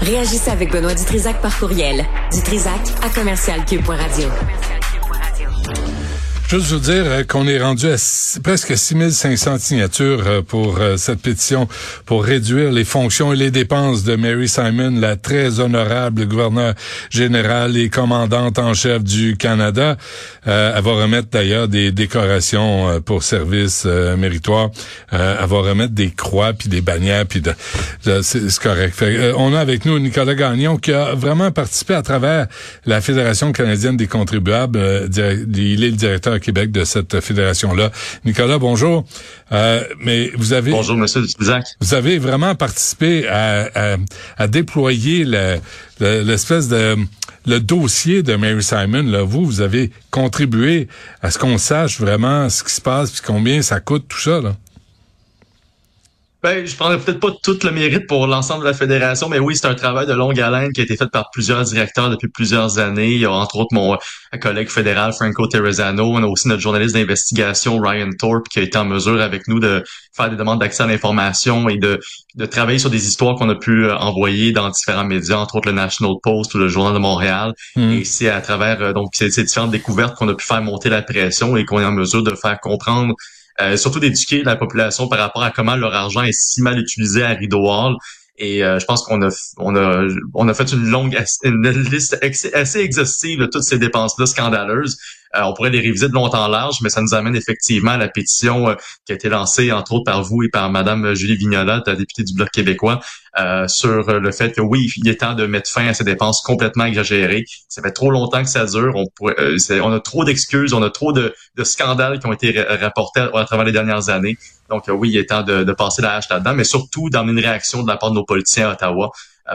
Réagissez avec Benoît Dutrizac par courriel. Dutrizac@CommercialQ.radio. Juste vous dire qu'on est rendu à presque 6500 signatures pour cette pétition pour réduire les fonctions et les dépenses de Mary Simon, la très honorable gouverneure générale et commandante en chef du Canada. Elle va remettre d'ailleurs des décorations pour services méritoires. Elle va remettre des croix puis des bannières puis c'est correct. On a avec nous Nicolas Gagnon qui a vraiment participé à travers la Fédération canadienne des contribuables. Il est le directeur Québec de cette fédération-là. Nicolas, bonjour. Mais vous avez... Bonjour, monsieur Dutrizac. Vous avez vraiment participé à déployer l'espèce de dossier de Mary Simon. Là, vous avez contribué à ce qu'on sache vraiment ce qui se passe puis combien ça coûte, tout ça, là. Ben, je prendrais peut-être pas tout le mérite pour l'ensemble de la fédération, mais oui, c'est un travail de longue haleine qui a été fait par plusieurs directeurs depuis plusieurs années. Il y a entre autres mon collègue fédéral Franco Teresano. On a aussi notre journaliste d'investigation Ryan Thorpe qui a été en mesure avec nous de faire des demandes d'accès à l'information et de travailler sur des histoires qu'on a pu envoyer dans différents médias, entre autres le National Post ou le Journal de Montréal. Et c'est à travers donc ces différentes découvertes qu'on a pu faire monter la pression et qu'on est en mesure de faire comprendre, surtout d'éduquer la population par rapport à comment leur argent est si mal utilisé à Rideau Hall. Et je pense qu'on a fait une liste assez exhaustive de toutes ces dépenses-là scandaleuses. On pourrait les réviser de long en large, mais ça nous amène effectivement à la pétition qui a été lancée, entre autres, par vous et par Mme Julie Vignolat, la députée du Bloc québécois, sur le fait que oui, il est temps de mettre fin à ces dépenses complètement exagérées. Ça fait trop longtemps que ça dure. On a trop d'excuses, on a trop de scandales qui ont été rapportés à travers les dernières années. Donc oui, il est temps de passer la hache là-dedans, mais surtout d'amener une réaction de la part de nos politiciens à Ottawa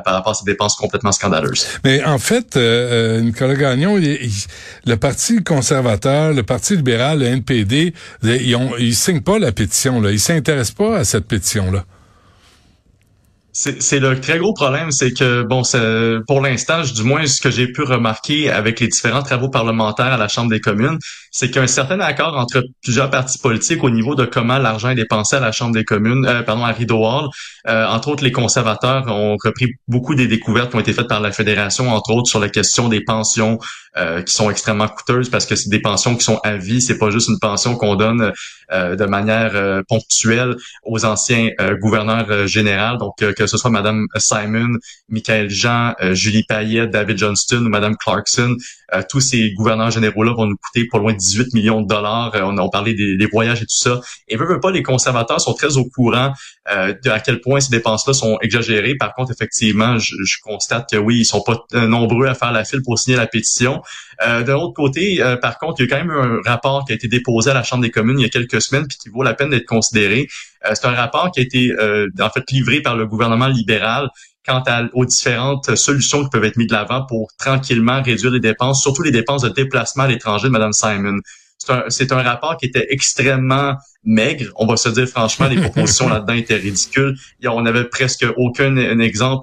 par rapport à ces dépenses complètement scandaleuses. Mais en fait, Nicolas Gagnon, le Parti conservateur, le Parti libéral, le NPD, ils signent pas la pétition, là. Ils s'intéressent pas à cette pétition-là. C'est le très gros problème, c'est que bon, pour l'instant, du moins ce que j'ai pu remarquer avec les différents travaux parlementaires à la Chambre des communes, c'est qu'il y a un certain accord entre plusieurs partis politiques au niveau de comment l'argent est dépensé à la Chambre des communes, à Rideau Hall. Entre autres, les conservateurs ont repris beaucoup des découvertes qui ont été faites par la Fédération, entre autres sur la question des pensions qui sont extrêmement coûteuses parce que c'est des pensions qui sont à vie, c'est pas juste une pension qu'on donne de manière ponctuelle aux anciens gouverneurs généraux, donc que ce soit Mme Simon, Michael Jean, Julie Payette, David Johnston ou Mme Clarkson, tous ces gouverneurs généraux-là vont nous coûter pour loin de 18 millions de dollars. On parlait des voyages et tout ça. Et veut pas, les conservateurs sont très au courant de à quel point ces dépenses-là sont exagérées. Par contre, effectivement, je constate que oui, ils sont pas nombreux à faire la file pour signer la pétition. De l'autre côté, par contre, il y a quand même eu un rapport qui a été déposé à la Chambre des communes il y a quelques semaines puis qui vaut la peine d'être considéré. C'est un rapport qui a été en fait livré par le gouvernement libéral quant aux différentes solutions qui peuvent être mises de l'avant pour tranquillement réduire les dépenses, surtout les dépenses de déplacement à l'étranger de Mme Simon. C'est un rapport qui était extrêmement maigre. On va se dire franchement, les propositions là-dedans étaient ridicules. On n'avait presque aucun élément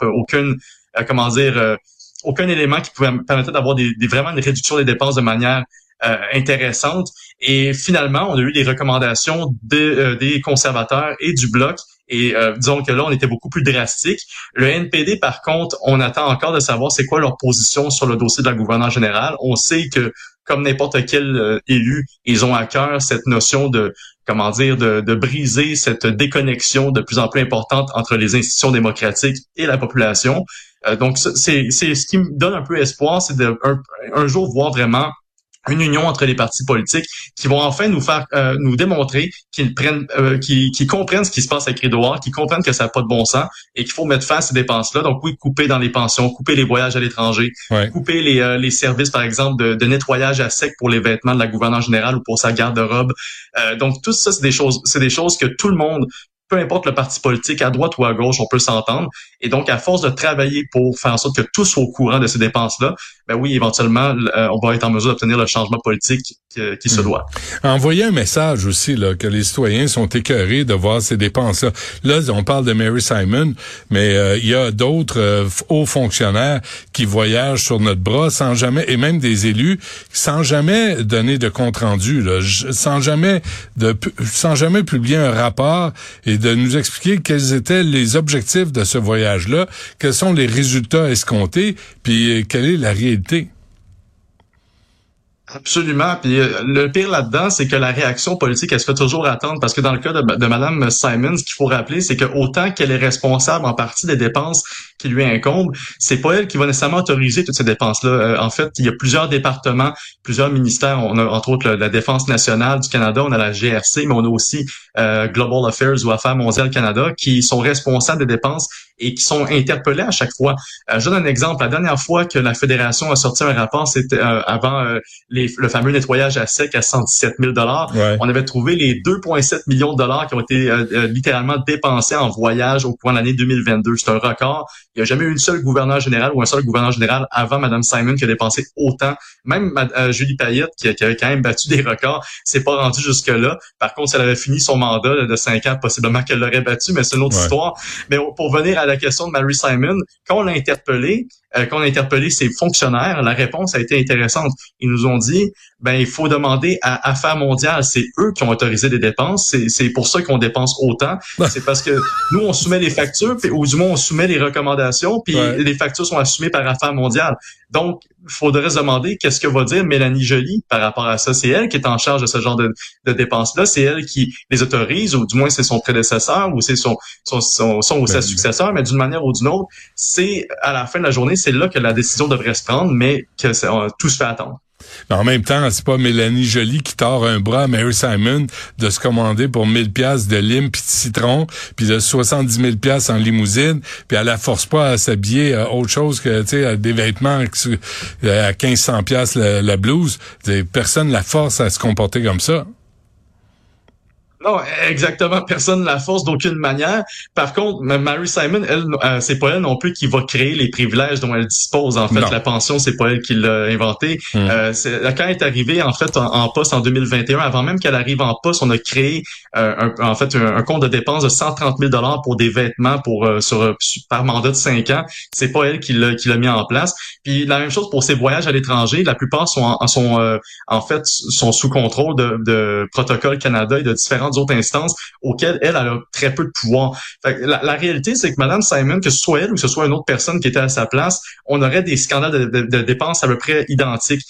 qui pouvait permettre d'avoir vraiment une réduction des dépenses de manière intéressante. Et finalement, on a eu les recommandations des conservateurs et du Bloc. Et disons que là, on était beaucoup plus drastique. Le NPD, par contre, on attend encore de savoir c'est quoi leur position sur le dossier de la gouverneure générale. On sait que, comme n'importe quel élu, ils ont à cœur cette notion de briser cette déconnexion de plus en plus importante entre les institutions démocratiques et la population. Donc, c'est ce qui me donne un peu espoir, c'est un jour voir vraiment une union entre les partis politiques qui vont enfin nous faire nous démontrer qu'ils comprennent ce qui se passe avec Rideau Hall, qu'ils comprennent que ça n'a pas de bon sens et qu'il faut mettre fin à ces dépenses-là. Donc oui, couper dans les pensions, couper les voyages à l'étranger, couper les services, par exemple, de nettoyage à sec pour les vêtements de la gouverneure générale ou pour sa garde-robe. Donc tout ça, c'est des choses que tout le monde, peu importe le parti politique, à droite ou à gauche, on peut s'entendre. Et donc, à force de travailler pour faire en sorte que tous soient au courant de ces dépenses-là, ben oui, éventuellement, on va être en mesure d'obtenir le changement politique qui se doit. Envoyer un message aussi là que les citoyens sont écœurés de voir ces dépenses-là. Là, on parle de Mary Simon, mais il y a d'autres hauts fonctionnaires qui voyagent sur notre bras sans jamais, et même des élus, sans jamais donner de compte rendu, sans jamais publier un rapport. Et et de nous expliquer quels étaient les objectifs de ce voyage-là, quels sont les résultats escomptés, puis quelle est la réalité. Absolument. Puis le pire là-dedans, c'est que la réaction politique, elle se fait toujours attendre, parce que dans le cas de Mme Simon, ce qu'il faut rappeler, c'est que autant qu'elle est responsable en partie des dépenses qui lui incombent, c'est pas elle qui va nécessairement autoriser toutes ces dépenses-là. En fait, il y a plusieurs départements, plusieurs ministères. On a entre autres la Défense nationale du Canada, on a la GRC, mais on a aussi Global Affairs ou Affaires mondiales Canada qui sont responsables des dépenses et qui sont interpellés à chaque fois. Je donne un exemple. La dernière fois que la Fédération a sorti un rapport, c'était avant le fameux nettoyage à sec à 117 000 $. Ouais. On avait trouvé les 2,7 millions de dollars qui ont été littéralement dépensés en voyage au cours de l'année 2022. C'est un record. Il n'y a jamais eu une seule gouverneure générale ou un seul gouverneur général avant Mme Simon qui a dépensé autant. Même Julie Payette, qui avait quand même battu des records, s'est pas rendue jusque-là. Par contre, si elle avait fini son mandat de 5 ans, possiblement qu'elle l'aurait battu, mais c'est une autre histoire. Mais pour venir à la question de Mary Simon, quand on l'a interpellée, ses fonctionnaires, la réponse a été intéressante. Ils nous ont dit, il faut demander à Affaires mondiales, c'est eux qui ont autorisé des dépenses, c'est pour ça qu'on dépense autant. C'est parce que nous, on soumet les factures, puis, ou du moins, on soumet les recommandations, puis les factures sont assumées par Affaires mondiales. Donc, il faudrait se demander qu'est-ce que va dire Mélanie Joly par rapport à ça. C'est elle qui est en charge de ce genre de dépenses-là, c'est elle qui les autorise, ou du moins, c'est son prédécesseur, ou c'est sa successeur, mais d'une manière ou d'une autre, c'est à la fin de la journée, c'est là que la décision devrait se prendre, mais que tout se fait attendre. Mais en même temps, c'est pas Mélanie Joly qui tord un bras à Mary Simon de se commander pour 1000 $ de lime puis de citron, puis de 70 000 $ en limousine, puis elle la force pas à s'habiller à autre chose que, tu sais, des vêtements à 1500 $ la blouse. Personne la force à se comporter comme ça. Non, exactement. Personne ne la force d'aucune manière. Par contre, Mary Simon, elle, c'est pas elle non plus qui va créer les privilèges dont elle dispose. En fait, non. La pension, c'est pas elle qui l'a inventée. Quand elle est arrivée en fait en poste en 2021, avant même qu'elle arrive en poste, on a créé un compte de dépenses de 130 000 $ pour des vêtements par mandat de 5 ans. C'est pas elle qui l'a mis en place. Puis la même chose pour ses voyages à l'étranger. La plupart sont sous contrôle de Protocole Canada et de différentes d'autres instances auxquelles elle a très peu de pouvoir. Fait que la réalité, c'est que Mme Simon, que ce soit elle ou que ce soit une autre personne qui était à sa place, on aurait des scandales de dépenses à peu près identiques.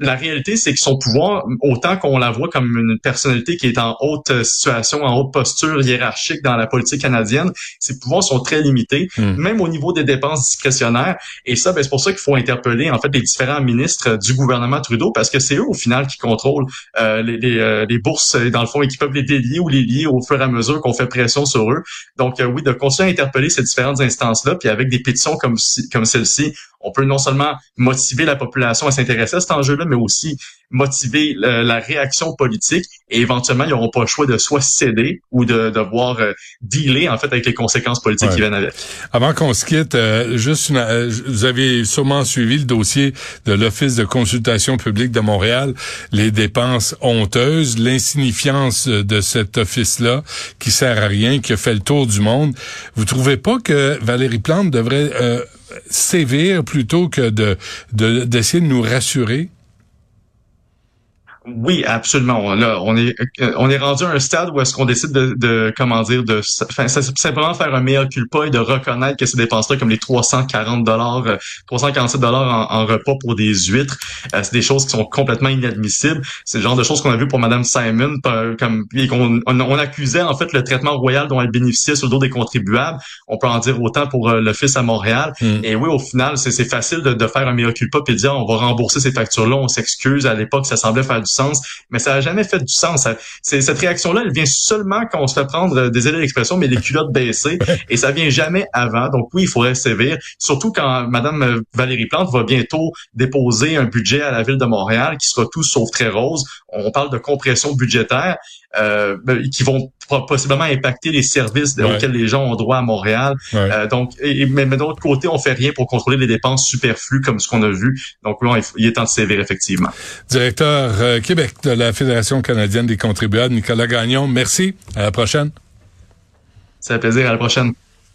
La réalité, c'est que son pouvoir, autant qu'on la voit comme une personnalité qui est en haute situation, en haute posture hiérarchique dans la politique canadienne, ses pouvoirs sont très limités, même au niveau des dépenses discrétionnaires. Et ça, c'est pour ça qu'il faut interpeller en fait les différents ministres du gouvernement Trudeau, parce que c'est eux au final qui contrôlent les bourses dans le fond et qui peuvent les délier ou les lier au fur et à mesure qu'on fait pression sur eux. Donc oui, de continuer à interpeller ces différentes instances-là, puis avec des pétitions comme celle-ci, on peut non seulement motiver la population à s'intéresser à cet enjeu-là, mais aussi motiver la réaction politique, et éventuellement, ils n'auront pas le choix de soit céder ou de devoir dealer en fait avec les conséquences politiques qui viennent avec. Avant qu'on se quitte, vous avez sûrement suivi le dossier de l'Office de consultation publique de Montréal, les dépenses honteuses, l'insignifiance de cet office-là qui sert à rien, qui a fait le tour du monde. Vous trouvez pas que Valérie Plante devrait sévir plutôt que d'essayer de nous rassurer? Oui, absolument. On est rendu à un stade où est-ce qu'on décide simplement faire un mea culpa et de reconnaître que ces dépenses-là, comme les 347 $ en repas pour des huîtres, c'est des choses qui sont complètement inadmissibles. C'est le genre de choses qu'on a vu pour Mme Simon, et qu'on accusait en fait le traitement royal dont elle bénéficiait sur le dos des contribuables. On peut en dire autant pour l'Office à Montréal. Et oui, au final, c'est facile de faire un mea culpa et de dire on va rembourser ces factures-là, on s'excuse. À l'époque, ça semblait faire du sens, mais ça n'a jamais fait du sens. Cette réaction-là, elle vient seulement quand on se fait prendre, désolé l'expression, mais les culottes baissées, et ça vient jamais avant. Donc oui, il faudrait sévir, surtout quand Mme Valérie Plante va bientôt déposer un budget à la Ville de Montréal qui sera tout sauf très rose. On parle de compression budgétaire qui vont possiblement impacter les services auxquels les gens ont droit à Montréal. Mais de l'autre côté, on fait rien pour contrôler les dépenses superflues comme ce qu'on a vu. Donc là, il est temps de sévir, effectivement. Directeur Québec de la Fédération canadienne des contribuables, Nicolas Gagnon, merci. À la prochaine. C'est un plaisir. À la prochaine.